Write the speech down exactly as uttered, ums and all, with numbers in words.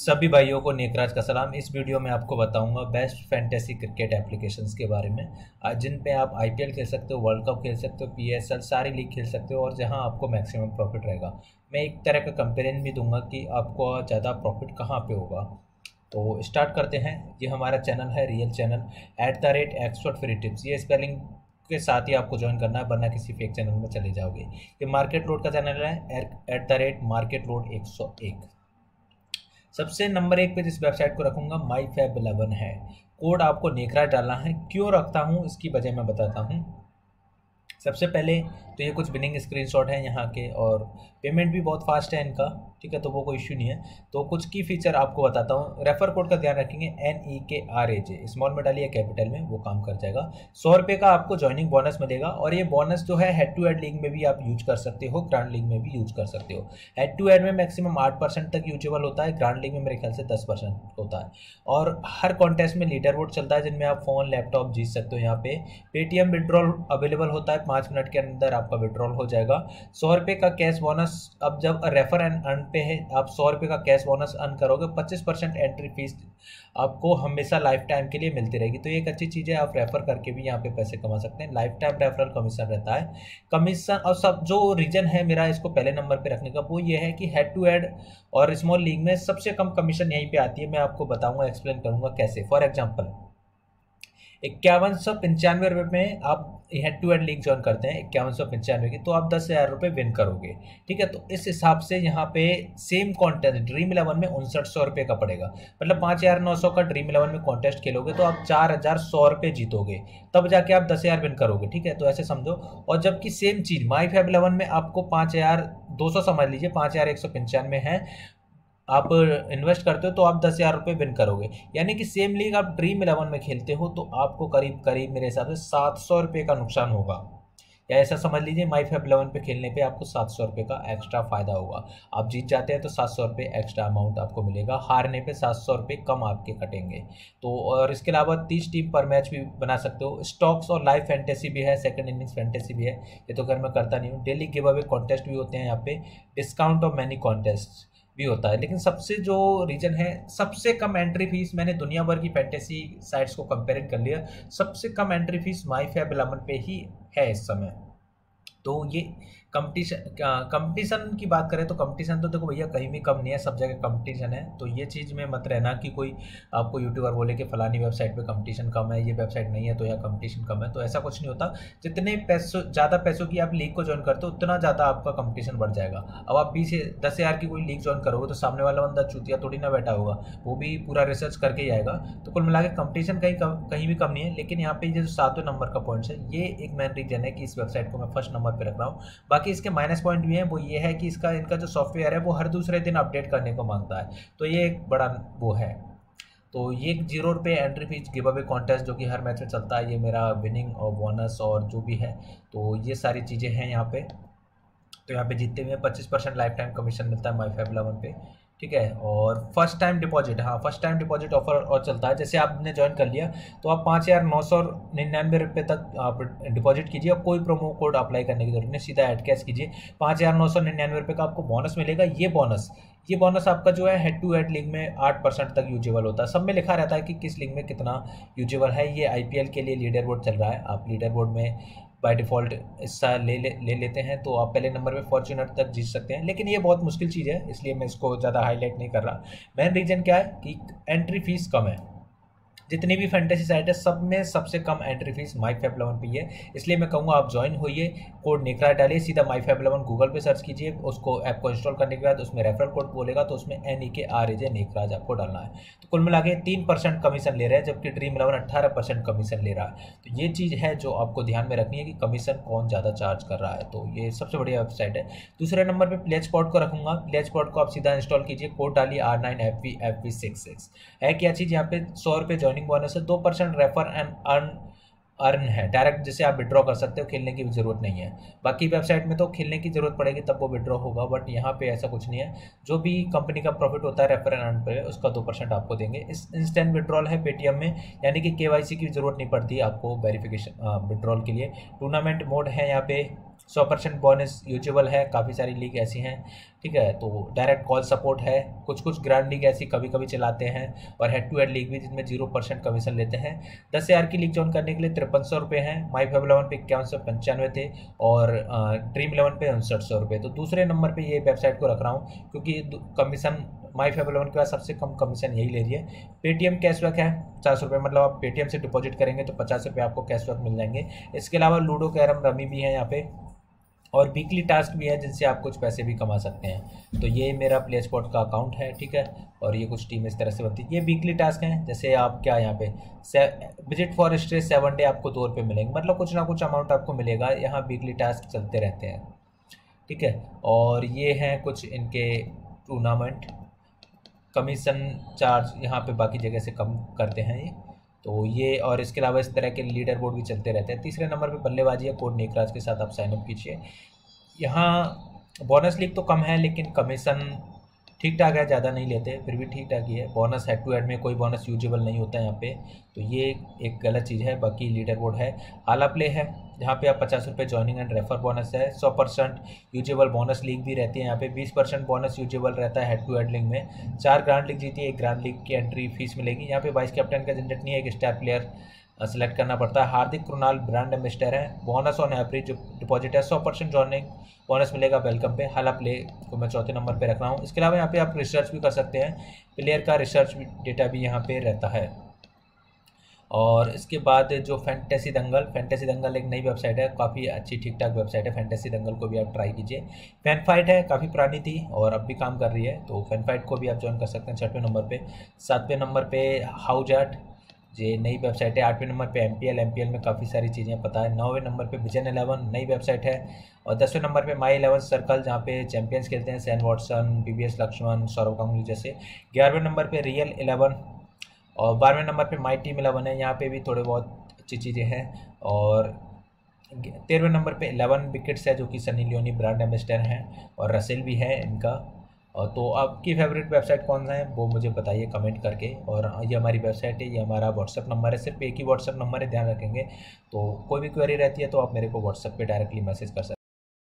सभी भाइयों को नेकराज का सलाम। इस वीडियो में आपको बताऊंगा बेस्ट फैंटेसी क्रिकेट एप्लीकेशंस के बारे में, जिन पे आप आईपीएल खेल सकते हो, वर्ल्ड कप खेल सकते हो, पीएसएल सारी लीग खेल सकते हो और जहां आपको मैक्सिमम प्रॉफिट रहेगा। मैं एक तरह का कंपेरिजन भी दूंगा कि आपको ज़्यादा प्रॉफिट कहां पे होगा। तो स्टार्ट करते हैं। ये हमारा चैनल है real channel at the rate expert free tips. ये स्पेलिंग के साथ ही आपको ज्वाइन करना है, वरना किसी फेक चैनल में चले जाओगे। ये मार्केट रोड का चैनल है at the rate market road एक सौ एक। सबसे नंबर एक पे जिस वेबसाइट को रखूँगा माई फैब इलेवन है। कोड आपको नेकराज डालना है। क्यों रखता हूँ इसकी वजह मैं बताता हूँ। सबसे पहले तो ये कुछ विनिंग स्क्रीनशॉट हैं यहाँ के, और पेमेंट भी बहुत फास्ट है इनका, ठीक है, तो वो कोई इश्यू नहीं है। तो कुछ की फीचर आपको बताता हूँ। रेफर कोड का ध्यान रखेंगे, एन ई के आर ए जे, स्मॉल में डालिए कैपिटल में, वो काम कर जाएगा। सौ रुपये का आपको ज्वाइनिंग बोनस मिलेगा और ये बोनस जो है हेड टू हेड लीग में भी आप यूज कर सकते हो, ग्रांड लीग में भी यूज कर सकते हो। हेड टू हेड में मैक्सिमम आठ परसेंट तक यूजेबल होता है, ग्रांड लीग में मेरे ख्याल से दस परसेंट होता है। और हर कॉन्टेस्ट में लीडर बोर्ड चलता है जिनमें आप फोन लैपटॉप जीत सकते हो। यहाँ पे पेटीएम विड्रॉल अवेलेबल होता है, पाँच मिनट के अंदर आपका विड्रॉल हो जाएगा। सौ रुपये का कैश बोनस, अब जब रेफर एंड अर्न पे है, आप सौ रुपये का कैश बोनस अर्न करोगे। पच्चीस परसेंट एंट्री फीस आपको हमेशा लाइफ टाइम के लिए मिलती रहेगी, तो ये एक अच्छी चीज़ है। आप रेफर करके भी यहाँ पे पैसे कमा सकते हैं। लाइफ टाइम रेफरल कमीशन रहता है, कमीशन। और सब जो रीजन है मेरा इसको पहले नंबर पे रखने का वो ये है कि हेड टू हेड और स्मॉल लीग में सबसे कम कमीशन यहीं पर आती है। मैं आपको बताऊँगा, एक्सप्लेन करूँगा कैसे। फॉर एग्जाम्पल इक्यावन सौ पंचानवे रुपये में आप head to head league join करते हैं, इक्यावन सौ पंचानवे की, तो आप दस हज़ार रुपये विन करोगे, ठीक है। तो इस हिसाब से यहाँ पे सेम कॉन्टेस्ट ड्रीम इलेवन में उनसठ सौ रुपये का पड़ेगा, मतलब पाँच हज़ार नौ सौ का ड्रीम इलेवन में कॉन्टेस्ट खेलोगे तो आप चार हज़ार सौ रुपये जीतोगे, तब जाके आप दस हज़ार विन करोगे, ठीक है। तो ऐसे समझो। और जबकि सेम चीज़ माई फैब इलेवन में आपको पाँच हज़ार दो सौ समझ लीजिए, पाँच हज़ार एक सौ पंचानवे है, आप इन्वेस्ट करते हो तो आप दस हज़ार रुपये विन करोगे। यानी कि सेम लीग आप ड्रीम इलेवन में खेलते हो तो आपको करीब करीब मेरे हिसाब से सात सौ रुपये का नुकसान होगा, या ऐसा समझ लीजिए माई फैब इलेवन पे खेलने पे आपको सात सौ रुपये का एक्स्ट्रा फ़ायदा होगा। आप जीत जाते हैं तो सात सौ रुपये एक्स्ट्रा अमाउंट आपको मिलेगा, हारने पे सात सौ रुपये कम आपके कटेंगे। तो और इसके अलावा तीस टीम पर मैच भी बना सकते हो। स्टॉक्स और लाइव फैंटेसी भी है, सेकंड इनिंग्स फैंटेसी भी है, ये तो घर में करता नहीं हूँ। डेली गिव अवे कॉन्टेस्ट भी होते हैं यहाँ पे, डिस्काउंट और मैनी कॉन्टेस्ट भी होता है। लेकिन सबसे जो रीजन है, सबसे कम एंट्री फीस, मैंने दुनिया भर की फैंटेसी साइट्स को कंपेयर कर लिया, सबसे कम एंट्री फीस माई फैब इलेवन पे ही है इस समय। तो ये कंपटीशन कंपटीशन की बात करें तो कंपटीशन तो देखो भैया कहीं भी कम नहीं है, सब जगह कंपटीशन है। तो ये चीज़ में मत रहना कि कोई आपको यूट्यूबर बोले कि फलानी वेबसाइट पे कंपटीशन कम है, ये वेबसाइट नहीं है तो यहाँ कंपटीशन कम है, तो ऐसा कुछ नहीं होता। जितने पैसों ज़्यादा पैसों की आप लीग को ज्वाइन करते हो उतना ज़्यादा आपका कंपटीशन बढ़ जाएगा। अब आप बीस दस हज़ार की कोई लीग ज्वाइन करोगे तो सामने वाला बंदा चूतिया थोड़ी ना बैठा होगा, वो भी पूरा रिसर्च करके ही आएगा। तो कुल मिला के कंपटीशन कहीं कहीं भी कम नहीं है। लेकिन यहाँ पर जो सातवें नंबर का पॉइंट है, ये एक मेन रीजन है कि इस वेबसाइट को मैं फर्स्ट नंबर पर रख रहा हूँ। बाकी इसके माइनस पॉइंट भी हैं, वो ये है कि इसका इनका जो सॉफ्टवेयर है वो हर दूसरे दिन अपडेट करने को मांगता है, तो ये एक बड़ा वो है। तो ये जीरो रुपये entry fees give away contest जो कि हर मैच में चलता है, ये मेरा विनिंग और बोनस और जो भी है, तो ये सारी चीज़ें हैं यहाँ पे। तो यहाँ पे जीतते हुए पच्चीस परसेंट लाइफ टाइम कमीशन मिलता है माई फैब इलेवन पे, ठीक है। और फर्स्ट टाइम डिपॉजिट, हाँ फर्स्ट टाइम डिपॉजिट ऑफर और चलता है। जैसे आपने ज्वाइन कर लिया तो आप पाँच हज़ार नौ सौ निन्यानवे रुपये तक आप डिपॉजिट कीजिए और कोई प्रोमो कोड अप्लाई करने की जरूरत नहीं, सीधा ऐड कैश कीजिए। पाँच हज़ार नौ सौ निन्यानवे रुपये का आपको बोनस मिलेगा। ये बोनस ये बोनस आपका जो है हेड टू हेड लीग में आठ परसेंट तक यूजेबल होता है। सब में लिखा रहता है कि किस लीग में कितना यूजेबल है। ये आई पी एल के लिए लीडर बोर्ड चल रहा है, आप लीडर बोर्ड में बाय डिफ़ॉल्ट हिस्सा ले ले ले लेते हैं तो आप पहले नंबर पे फॉर्च्यूनर तक जीत सकते हैं। लेकिन ये बहुत मुश्किल चीज़ है, इसलिए मैं इसको ज़्यादा हाईलाइट नहीं कर रहा। मेन रीज़न क्या है कि एंट्री फीस कम है। जितनी भी फैंटेसी साइट है सब में सबसे कम एंट्री फीस माई फैब इलेवन पे है, इसलिए मैं कहूँगा आप ज्वाइन होइए। कोड नेकरा डालिए, सीधा माई फैब इलेवन गूगल पे सर्च कीजिए, उसको ऐप को इंस्टॉल करने के बाद उसमें रेफरल कोड बोलेगा तो उसमें एन ई के आर ए जे नेकराज आपको डालना है। तो कुल मिला के तीन परसेंट कमीशन ले रहे हैं, जबकि ड्रीम इलेवन अट्ठारह परसेंट कमीशन ले रहा है। तो ये चीज़ है जो आपको ध्यान में रखनी है कि कमीशन कौन ज़्यादा चार्ज कर रहा है। तो ये सबसे बढ़िया वेबसाइट है। दूसरे नंबर पर प्लेस्पॉट को रखूँगा। प्लेस्पॉट को आप सीधा इंस्टॉल कीजिए, कोड डालिए R nine F V F V six six. है क्या चीज़, यहाँ पे सौ रुपये जॉइनिंग बोनस है, दो percent refer and earn earn है डायरेक्ट, जिसे आप विड्रॉ कर सकते हो, खेलने की भी जरूरत नहीं है। बाकी वेबसाइट में तो खेलने की जरूरत पड़ेगी तब वो विड्रॉ होगा, बट यहाँ पे ऐसा कुछ नहीं है। जो भी कंपनी का प्रॉफिट होता है रेफर एंड अर्न पे उसका दो परसेंट आपको देंगे। इस इंस्टेंट विड्रॉल है पेटीएम में, यानी कि के वाई सी की जरूरत नहीं पड़ती आपको वेरीफिकेशन विड्रॉल के लिए। टूर्नामेंट मोड है यहाँ पे, सौ परसेंट बोनस यूजेबल है। काफ़ी सारी लीग ऐसी हैं, ठीक है, तो डायरेक्ट कॉल सपोर्ट है, कुछ कुछ ग्रैंड लीग ऐसी कभी कभी चलाते हैं, और हेड टू हेड लीग भी जिसमें जीरो परसेंट कमीशन लेते हैं। दस हज़ार की लीग ज्वाइन करने के लिए तिरपन सौ रुपये हैं, माई फेब इलेवन पे इक्यावन सौ पंचानवे थे और ड्रीम इलेवन पे उनसठ सौ रुपये। तो दूसरे नंबर पर ये वेबसाइट को रख रहा हूँ क्योंकि कमीशन माई फेब इलेवन के बाद सबसे कम कमीशन यही ले रही है। पेटीएम कैशबैक है पचास रुपये, मतलब आप पेटीएम से डिपॉजिट करेंगे तो पचास रुपये आपको कैशबैक मिल जाएंगे। इसके अलावा लूडो कैरम रमी भी है यहाँ पे, और वीकली टास्क भी है जिनसे आप कुछ पैसे भी कमा सकते हैं। तो ये मेरा प्ले स्पॉट का अकाउंट है, ठीक है, और ये कुछ टीम इस तरह से बनती है। ये वीकली टास्क हैं, जैसे आप क्या यहाँ पे विजिट फॉर स्ट्रे सेवन डे आपको दो रुपये मिलेंगे, मतलब कुछ ना कुछ अमाउंट आपको मिलेगा। यहाँ वीकली टास्क चलते रहते हैं, ठीक है। और ये हैं कुछ इनके टूर्नामेंट, कमीशन चार्ज यहाँ पे बाकी जगह से कम करते हैं ये, तो ये। और इसके अलावा इस तरह के लीडर बोर्ड भी चलते रहते हैं। तीसरे नंबर पे बल्लेबाजी है, कोड नेकराज के साथ आप साइनअप कीजिए। यहाँ बोनस लीग तो कम है लेकिन कमीशन ठीक ठाक है, ज़्यादा नहीं लेते, फिर भी ठीक ठाक ही है। बोनस हेड टू हेड में कोई बोनस यूजेबल नहीं होता है यहाँ पे, तो ये एक गलत चीज़ है। बाकी लीडर बोर्ड है, हालाप्ले है जहाँ पे आप पचास रुपये ज्वाइनिंग एंड रेफर बोनस है। सौ परसेंट यूजेबल बोनस लीग भी रहती है यहाँ पे, बीस परसेंट बोनस यूजेबल रहता है हेड टू हेड लीग में। चार ग्रांड लीग जीती है, एक ग्रांड लीग की एंट्री फीस मिलेगी। यहाँ पे बाईस कैप्टन का झंझट नहीं है, एक स्टार प्लेयर सेलेक्ट करना पड़ता है। हार्दिक कृणाल ब्रांड एम्बेसडर है। बोनस ऑन एवरेज जो डिपॉजिट है सौ परसेंट जॉइनिंग बोनस मिलेगा वेलकम पे। हालाप्ले को मैं चौथे नंबर पे रख रहा हूँ। इसके अलावा यहाँ पे आप रिसर्च भी कर सकते हैं, प्लेयर का रिसर्च डेटा भी यहाँ पे रहता है। और इसके बाद जो फैंटेसी दंगल, फैंटेसी दंगल एक नई वेबसाइट है, काफ़ी अच्छी ठीक ठाक वेबसाइट है। फैंटेसी दंगल को भी आप ट्राई कीजिए। फैनफाइट है, काफ़ी पुरानी थी और अब भी काम कर रही है, तो फैनफाइट को भी आप ज्वाइन कर सकते हैं छठवें नंबर पर। सातवें नंबर पर हाउस एट, ये नई वेबसाइट है। आठवें नंबर पे एमपीएल, एमपीएल में काफ़ी सारी चीज़ें पता है। नौवें नंबर पे विजय एलेवन नई वेबसाइट है। और दसवें नंबर पे माय इलेवन सर्कल, जहाँ पे चैंपियंस खेलते हैं, Shane Watson, VVS Laxman, Sourav Ganguly जैसे। ग्यारहवें नंबर पे रियल इलेवन और बारहवें नंबर पे माय टीम इलेवन है, यहाँ पे भी थोड़े बहुत अच्छी चीज़ें हैं। और तेरहवें नंबर पर एलेवन विकेट्स है जो कि सनी लियोनी ब्रांड एम्बेसडर हैं और रसेल भी है इनका। और तो आपकी फेवरेट वेबसाइट कौन सा है वो मुझे बताइए कमेंट करके। और ये हमारी वेबसाइट है, ये हमारा व्हाट्सअप नंबर है, सिर्फ एक ही व्हाट्सअप नंबर है, ध्यान रखेंगे। तो कोई भी क्वेरी रहती है तो आप मेरे को व्हाट्सअप पे डायरेक्टली मैसेज कर सकते हैं।